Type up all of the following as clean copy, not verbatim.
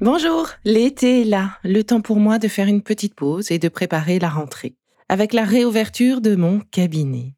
Bonjour, l'été est là, le temps pour moi de faire une petite pause et de préparer la rentrée, avec la réouverture de mon cabinet.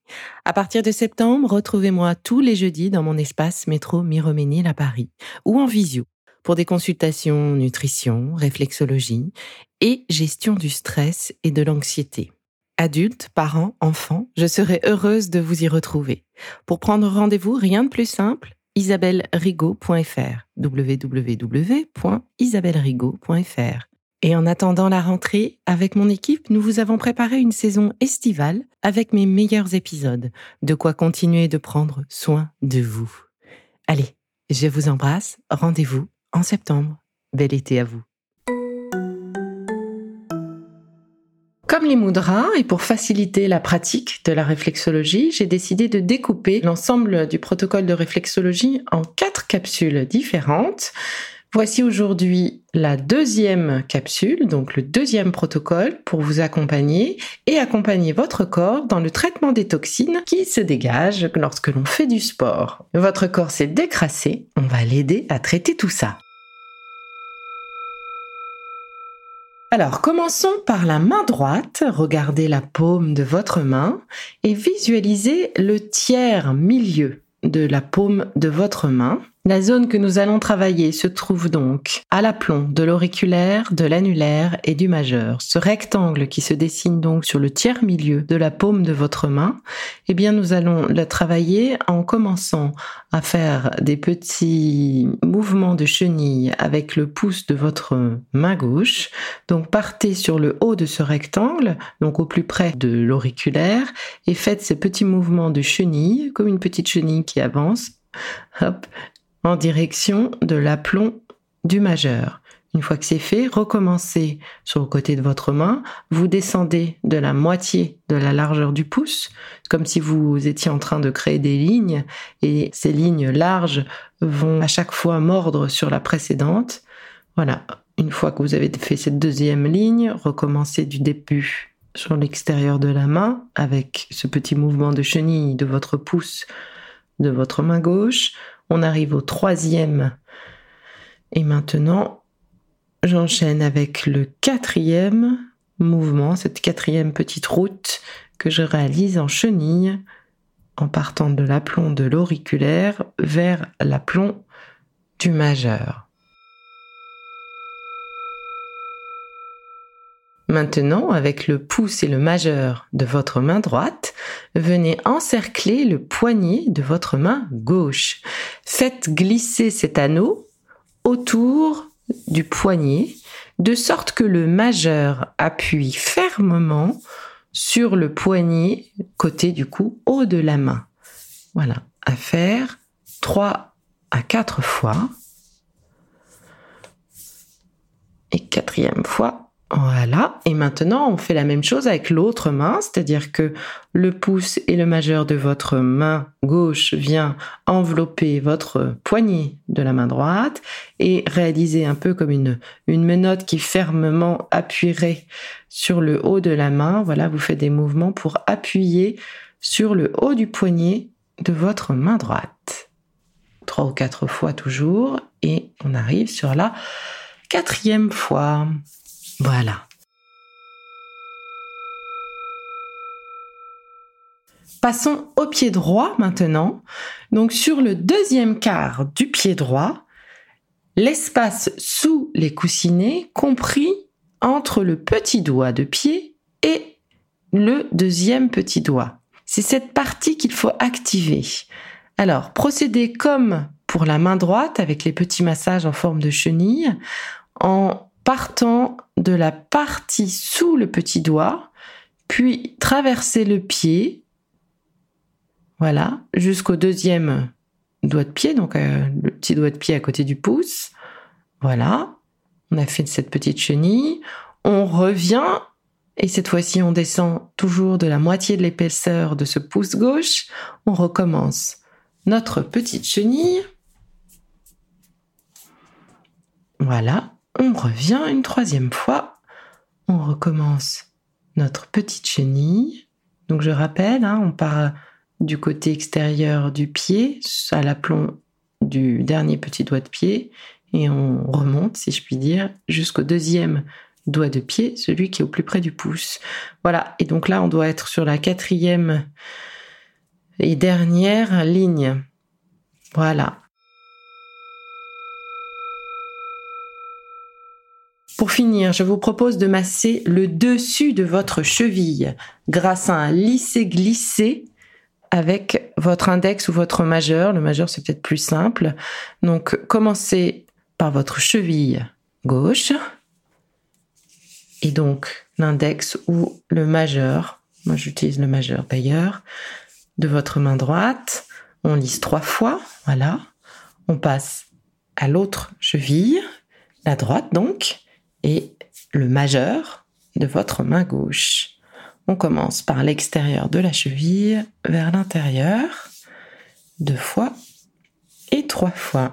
À partir de septembre, retrouvez-moi tous les jeudis dans mon espace métro Miromesnil à Paris, ou en visio, pour des consultations nutrition, réflexologie et gestion du stress et de l'anxiété. Adultes, parents, enfants, je serai heureuse de vous y retrouver. Pour prendre rendez-vous, rien de plus simple, isabellerigaud.fr, www.isabellerigaud.fr. Et en attendant la rentrée, avec mon équipe, nous vous avons préparé une saison estivale avec mes meilleurs épisodes, de quoi continuer de prendre soin de vous. Allez, je vous embrasse, rendez-vous en septembre. Bel été à vous. Comme les mudras, et pour faciliter la pratique de la réflexologie, j'ai décidé de découper l'ensemble du protocole de réflexologie en 4 capsules différentes. Voici aujourd'hui la 2e capsule, donc le 2e protocole pour vous accompagner et accompagner votre corps dans le traitement des toxines qui se dégagent lorsque l'on fait du sport. Votre corps s'est décrassé, on va l'aider à traiter tout ça. Alors, commençons par la main droite, regardez la paume de votre main et visualisez le tiers milieu de la paume de votre main. La zone que nous allons travailler se trouve donc à l'aplomb de l'auriculaire, de l'annulaire et du majeur. Ce rectangle qui se dessine donc sur le tiers milieu de la paume de votre main, eh bien nous allons la travailler en commençant à faire des petits mouvements de chenille avec le pouce de votre main gauche. Donc partez sur le haut de ce rectangle, donc au plus près de l'auriculaire, et faites ces petits mouvements de chenille, comme une petite chenille qui avance. Hop, en direction de l'aplomb du majeur. Une fois que c'est fait, recommencez sur le côté de votre main, vous descendez de la moitié de la largeur du pouce, comme si vous étiez en train de créer des lignes, et ces lignes larges vont à chaque fois mordre sur la précédente. Voilà, une fois que vous avez fait cette 2e ligne, recommencez du début sur l'extérieur de la main, avec ce petit mouvement de chenille de votre pouce, de votre main gauche. On arrive au 3e et maintenant j'enchaîne avec le 4e mouvement, cette 4e petite route que je réalise en chenille en partant de l'aplomb de l'auriculaire vers l'aplomb du majeur. Maintenant, avec le pouce et le majeur de votre main droite, venez encercler le poignet de votre main gauche. Faites glisser cet anneau autour du poignet, de sorte que le majeur appuie fermement sur le poignet, côté du coup haut de la main. Voilà, à faire 3 à 4 fois. Et 4e fois. Voilà, et maintenant on fait la même chose avec l'autre main, c'est-à-dire que le pouce et le majeur de votre main gauche vient envelopper votre poignet de la main droite et réaliser un peu comme une menotte qui fermement appuierait sur le haut de la main. Voilà, vous faites des mouvements pour appuyer sur le haut du poignet de votre main droite. 3 ou 4 fois toujours, et on arrive sur la 4e fois. Voilà. Passons au pied droit maintenant. Donc sur le 2e quart du pied droit, l'espace sous les coussinets compris entre le petit doigt de pied et le deuxième petit doigt. C'est cette partie qu'il faut activer. Alors, procédez comme pour la main droite avec les petits massages en forme de chenille en partant de la partie sous le petit doigt, puis traversez le pied, voilà, jusqu'au deuxième doigt de pied, donc le petit doigt de pied à côté du pouce. Voilà, on a fait cette petite chenille. On revient et cette fois-ci on descend toujours de la moitié de l'épaisseur de ce pouce gauche. On recommence notre petite chenille. Voilà, on revient une troisième fois. On recommence notre petite chenille. Donc je rappelle, on part du côté extérieur du pied, à l'aplomb du dernier petit doigt de pied, et on remonte, si je puis dire, jusqu'au deuxième doigt de pied, celui qui est au plus près du pouce. Voilà, et donc là, on doit être sur la quatrième et dernière ligne. Voilà. Pour finir, je vous propose de masser le dessus de votre cheville grâce à un lisser-glisser avec votre index ou votre majeur. Le majeur, c'est peut-être plus simple. Donc, commencez par votre cheville gauche et donc l'index ou le majeur. Moi, j'utilise le majeur d'ailleurs. De votre main droite, on lisse 3 fois. Voilà. On passe à l'autre cheville, la droite donc, et le majeur de votre main gauche. On commence par l'extérieur de la cheville vers l'intérieur, 2 fois et 3 fois.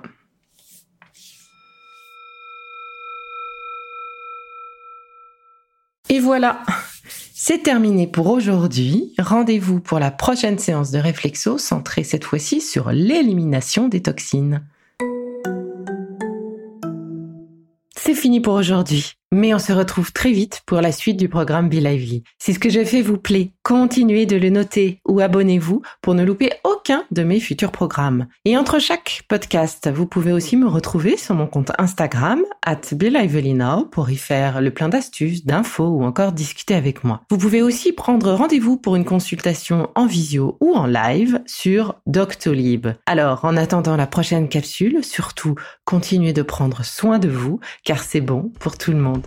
Et voilà, c'est terminé pour aujourd'hui. Rendez-vous pour la prochaine séance de réflexo, centrée cette fois-ci sur l'élimination des toxines. C'est fini pour aujourd'hui, mais on se retrouve très vite pour la suite du programme Be Lively. Si ce que je fais vous plaît, continuez de le noter ou abonnez-vous pour ne louper aucun de mes futurs programmes. Et entre chaque podcast, vous pouvez aussi me retrouver sur mon compte Instagram @BeLivelyNow pour y faire le plein d'astuces, d'infos ou encore discuter avec moi. Vous pouvez aussi prendre rendez-vous pour une consultation en visio ou en live sur Doctolib. Alors, en attendant la prochaine capsule, surtout, continuez de prendre soin de vous car c'est bon pour tout le monde.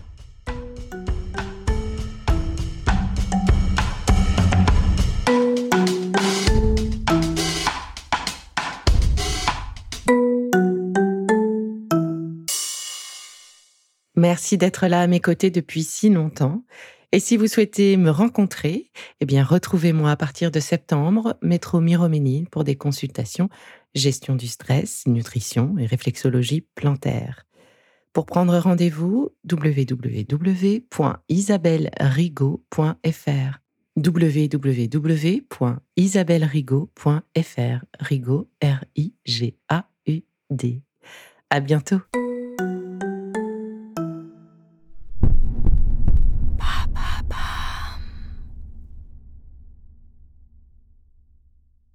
Merci d'être là à mes côtés depuis si longtemps. Et si vous souhaitez me rencontrer, retrouvez-moi à partir de septembre, métro Miromesnil, pour des consultations gestion du stress, nutrition et réflexologie plantaire. Pour prendre rendez-vous, www.isabellerigaud.fr www.isabellerigaud.fr Rigaud, R-I-G-A-U-D. À bientôt.